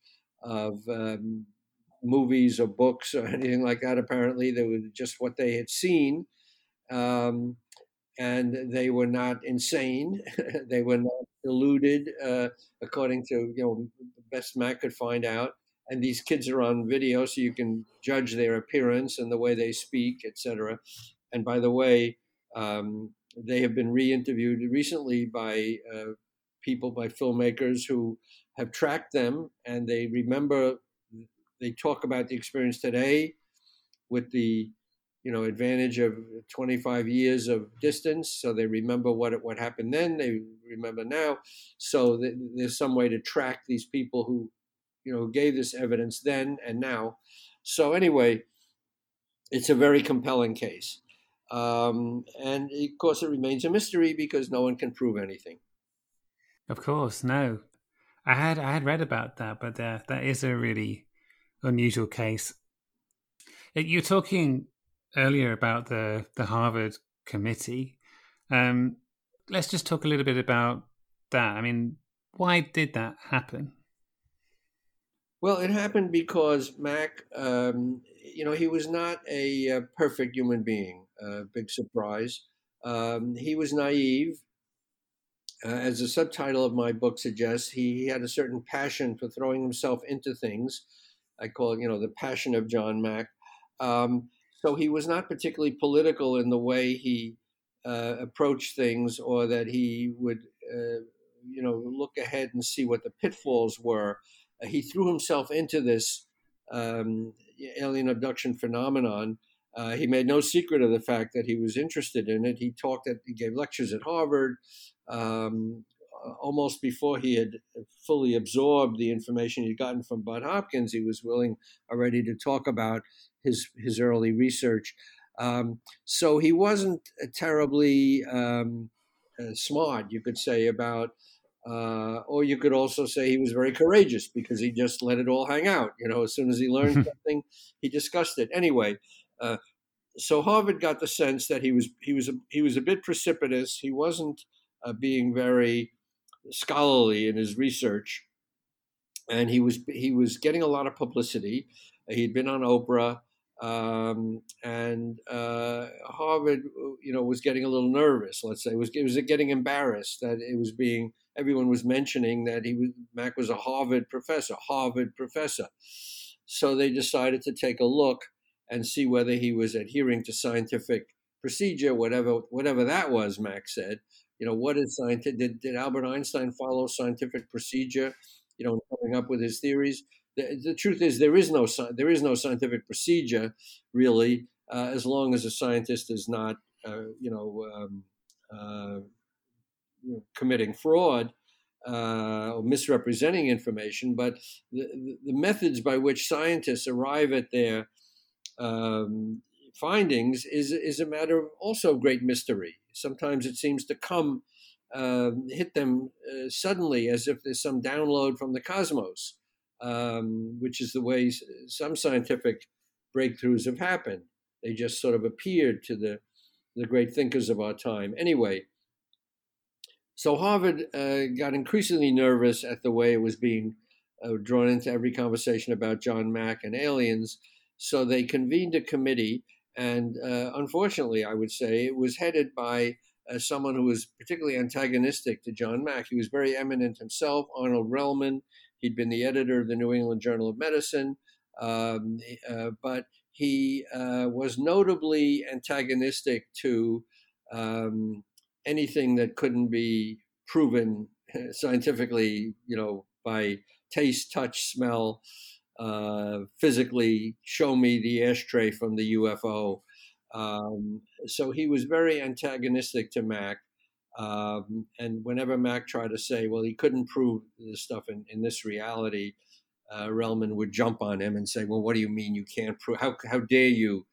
movies or books or anything like that. Apparently, they were just what they had seen, and they were not insane. They were not deluded, according to the best Matt could find out. And these kids are on video, so you can judge their appearance and the way they speak, etc. And by the way, they have been re-interviewed recently by by filmmakers who have tracked them, and they talk about the experience today with the, advantage of 25 years of distance. So they remember what happened then, they remember now. So there's some way to track these people who, gave this evidence then and now. So anyway, it's a very compelling case. And of course, it remains a mystery because no one can prove anything. Of course, no. I had read about that, but that is a really unusual case. You're talking earlier about the Harvard committee. Let's just talk a little bit about that. I mean, why did that happen? Well, it happened because Mack, he was not a perfect human being. Big surprise. He was naive. As the subtitle of my book suggests, he had a certain passion for throwing himself into things. I call it, the passion of John Mack. So he was not particularly political in the way he approached things, or that he would, look ahead and see what the pitfalls were. He threw himself into this alien abduction phenomenon. He made no secret of the fact that he was interested in it. He gave lectures at Harvard almost before he had fully absorbed the information he'd gotten from Bud Hopkins. He was willing already to talk about his early research. So he wasn't terribly smart, you could say, about. Or you could also say he was very courageous because he just let it all hang out. As soon as he learned something, he discussed it. Anyway, so Harvard got the sense that he was a bit precipitous. He wasn't being very scholarly in his research, and he was getting a lot of publicity. He'd been on Oprah, and Harvard, was getting a little nervous. Let's say it was getting embarrassed that it was being. Everyone was mentioning that Mack was a Harvard professor. So they decided to take a look and see whether he was adhering to scientific procedure, whatever that was. Mack said, what is scientific? Did Albert Einstein follow scientific procedure? Coming up with his theories. The truth is there is no scientific procedure really, as long as a scientist is not, committing fraud or misrepresenting information, but the methods by which scientists arrive at their findings is a matter of also great mystery. Sometimes it seems to come, hit them suddenly, as if there's some download from the cosmos, which is the way some scientific breakthroughs have happened. They just sort of appeared to the great thinkers of our time. Anyway, so Harvard got increasingly nervous at the way it was being drawn into every conversation about John Mack and aliens. So they convened a committee, and unfortunately, I would say, it was headed by someone who was particularly antagonistic to John Mack. He was very eminent himself, Arnold Relman. He'd been the editor of the New England Journal of Medicine, but he was notably antagonistic to anything that couldn't be proven scientifically, by taste, touch, smell, physically, show me the ashtray from the UFO. So he was very antagonistic to Mack. And whenever Mack tried to say, well, he couldn't prove this stuff in this reality, Relman would jump on him and say, well, what do you mean you can't prove? How dare you,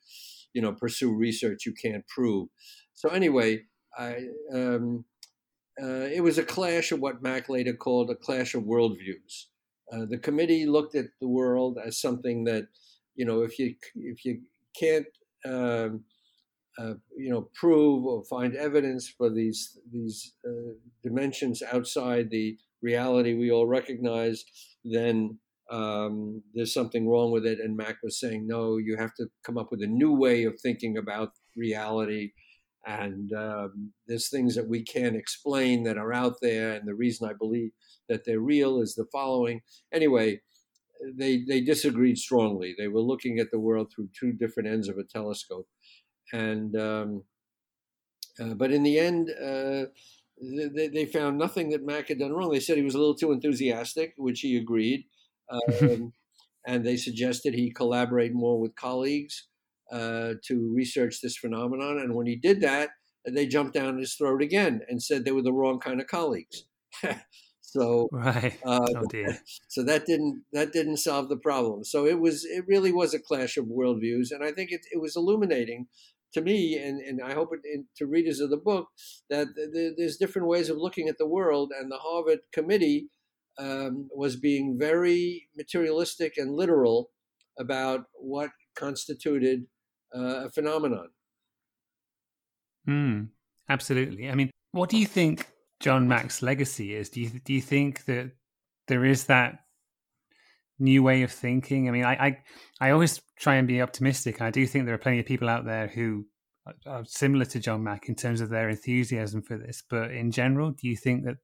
pursue research you can't prove? So anyway, it was a clash of what Mack later called a clash of worldviews. The committee looked at the world as something that, if you can't, prove or find evidence for these dimensions outside the reality we all recognize, then there's something wrong with it. And Mack was saying, no, you have to come up with a new way of thinking about reality. And there's things that we can't explain that are out there. And the reason I believe that they're real is the following. Anyway, they disagreed strongly. They were looking at the world through two different ends of a telescope. And but in the end, they found nothing that Mack had done wrong. They said he was a little too enthusiastic, which he agreed. And they suggested he collaborate more with colleagues to research this phenomenon. And when he did that, they jumped down his throat again and said they were the wrong kind of colleagues. So, right. Oh, dear. So that didn't solve the problem. So it really was a clash of worldviews, and I think it was illuminating to me, and I hope to readers of the book, that there's different ways of looking at the world. And the Harvard committee was being very materialistic and literal about what constituted a phenomenon. Absolutely. I mean, what do you think John Mack's legacy is? Do you think that there is that new way of thinking? I mean, I always try and be optimistic. I do think there are plenty of people out there who are similar to John Mack in terms of their enthusiasm for this. But in general, do you think that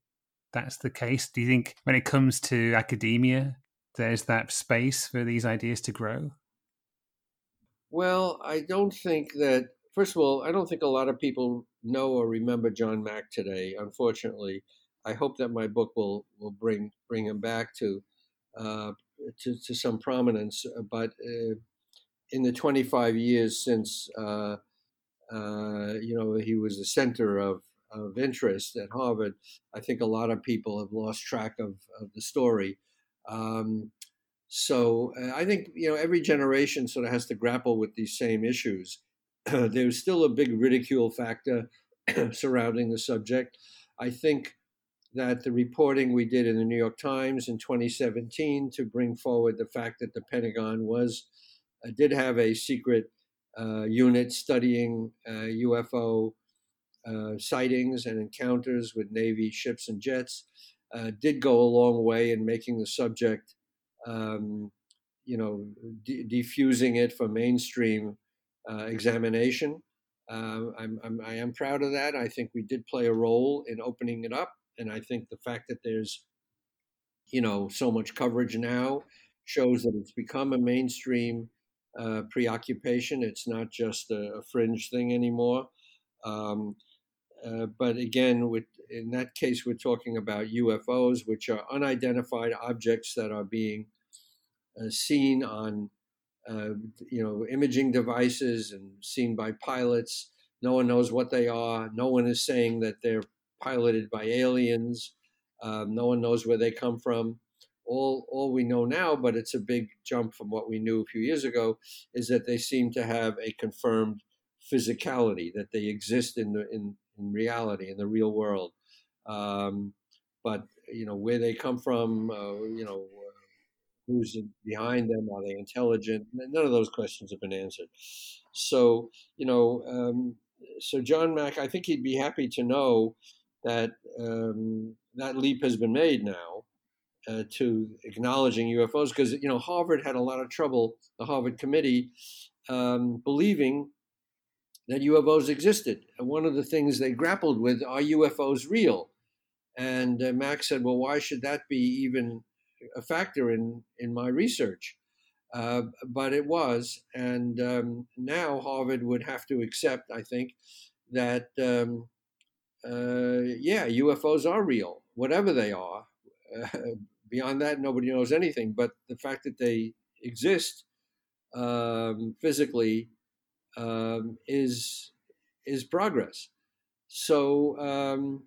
that's the case? Do you think when it comes to academia, there's that space for these ideas to grow? Well, I don't think that. First of all, I don't think a lot of people know or remember John Mack today, unfortunately. I hope that my book will bring him back to some prominence. But in the 25 years since he was the center of interest at Harvard, I think a lot of people have lost track of the story. So I think every generation sort of has to grapple with these same issues. There's still a big ridicule factor surrounding the subject. I think that the reporting we did in the New York Times in 2017 to bring forward the fact that the Pentagon did have a secret unit studying UFO sightings and encounters with Navy ships and jets did go a long way in making the subject, diffusing it for mainstream examination. I am proud of that. I think we did play a role in opening it up. And I think the fact that there's, so much coverage now shows that it's become a mainstream preoccupation. It's not just a fringe thing anymore. But again, in that case, we're talking about UFOs, which are unidentified objects that are being seen on imaging devices and seen by pilots. No one knows what they are. No one is saying that they're piloted by aliens. No one knows where they come from. All we know now, but it's a big jump from what we knew a few years ago, is that they seem to have a confirmed physicality, that they exist in reality, in the real world. But, where they come from, who's behind them, are they intelligent? None of those questions have been answered. So, so John Mack, I think he'd be happy to know that that leap has been made now to acknowledging UFOs, because, Harvard had a lot of trouble, the Harvard committee, believing that UFOs existed. And one of the things they grappled with, are UFOs real? And Mack said, well, why should that be even a factor in my research? But it was. And now Harvard would have to accept, I think, that, UFOs are real, whatever they are. Beyond that, nobody knows anything. But the fact that they exist physically is progress. So,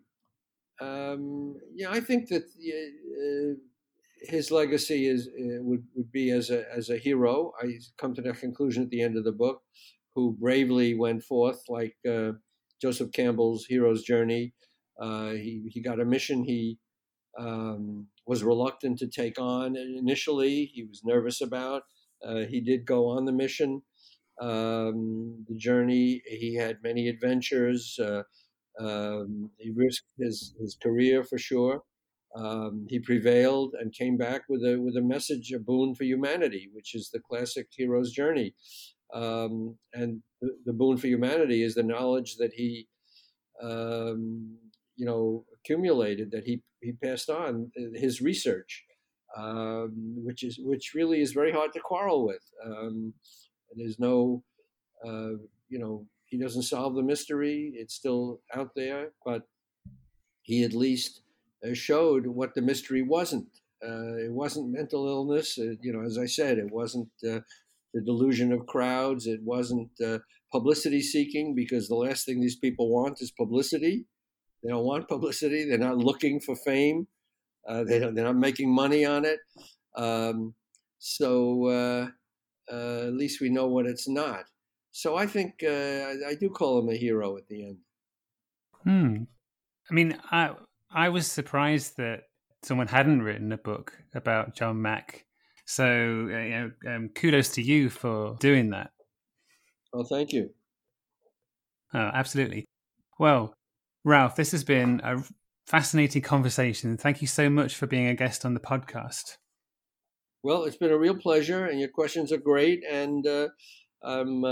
I think that his legacy would be as a hero. I come to that conclusion at the end of the book, who bravely went forth, like Joseph Campbell's hero's journey. He got a mission he was reluctant to take on initially. He was nervous about. He did go on the mission, the journey. He had many adventures. He risked his career for sure. He prevailed and came back with a message, a boon for humanity, which is the classic hero's journey. And the boon for humanity is the knowledge that he, accumulated, that he passed on his research, which really is very hard to quarrel with. There's no, he doesn't solve the mystery. It's still out there, but he at least showed what the mystery wasn't. It wasn't mental illness. As I said, it wasn't the delusion of crowds. It wasn't publicity seeking, because the last thing these people want is publicity. They don't want publicity. They're not looking for fame. They're not making money on it. At least we know what it's not. So I think I do call him a hero at the end. I mean, I was surprised that someone hadn't written a book about John Mack. So kudos to you for doing that. Oh, thank you. Oh, absolutely. Well, Ralph, this has been a fascinating conversation. Thank you so much for being a guest on the podcast. Well, it's been a real pleasure, and your questions are great. And I'm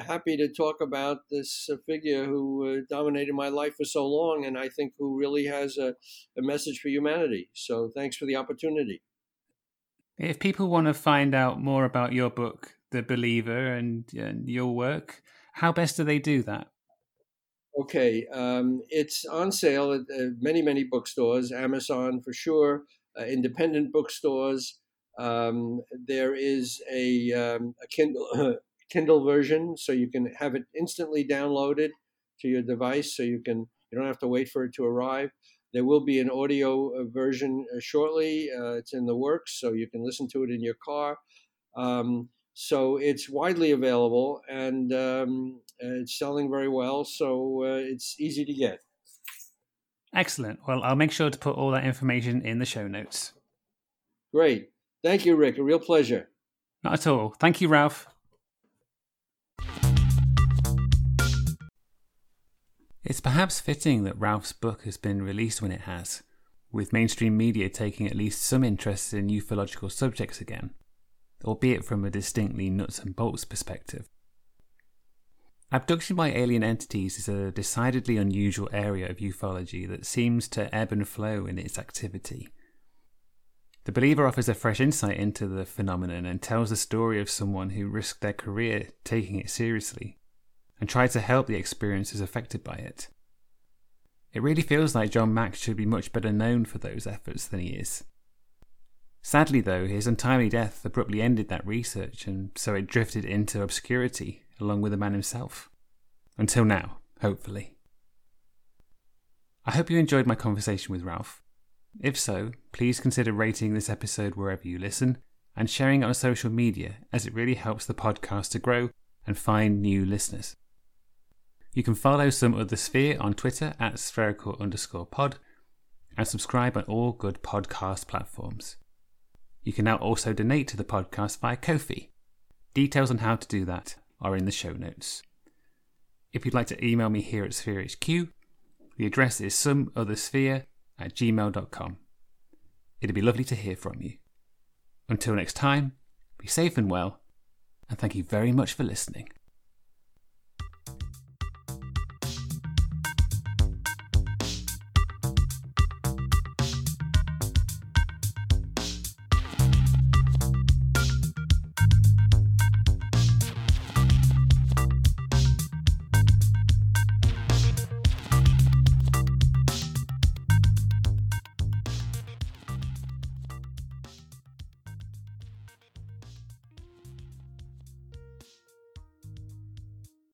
happy to talk about this figure who dominated my life for so long, and I think who really has a message for humanity. So thanks for the opportunity. If people want to find out more about your book, The Believer, and your work, how best do they do that? Okay. It's on sale at many, many bookstores, Amazon for sure, independent bookstores. There is a Kindle version, so you can have it instantly downloaded to your device, so you don't have to wait for it to arrive. There will be an audio version shortly. It's in the works, so you can listen to it in your car. So it's widely available, and it's selling very well, so it's easy to get. Excellent. Well, I'll make sure to put all that information in the show notes. Great. Thank you, Rick. A real pleasure. Not at all. Thank you, Ralph. It's perhaps fitting that Ralph's book has been released when it has. with mainstream media taking at least some interest in ufological subjects again, albeit from a distinctly nuts and bolts perspective. Abduction by alien entities is a decidedly unusual area of ufology that seems to ebb and flow in its activity. The Believer offers a fresh insight into the phenomenon and tells the story of someone who risked their career taking it seriously and tried to help the experiences affected by it. It really feels like John Mack should be much better known for those efforts than he is. Sadly though, his untimely death abruptly ended that research, and so it drifted into obscurity along with the man himself. Until now, hopefully. I hope you enjoyed my conversation with Ralph. If so, please consider rating this episode wherever you listen and sharing it on social media, as it really helps the podcast to grow and find new listeners. You can follow Some Other Sphere on Twitter at spherical_pod and subscribe on all good podcast platforms. You can now also donate to the podcast via Ko-fi. Details on how to do that are in the show notes. If you'd like to email me here at SphereHQ, the address is someothersphere@gmail.com. It'd be lovely to hear from you. Until next time, be safe and well, and thank you very much for listening.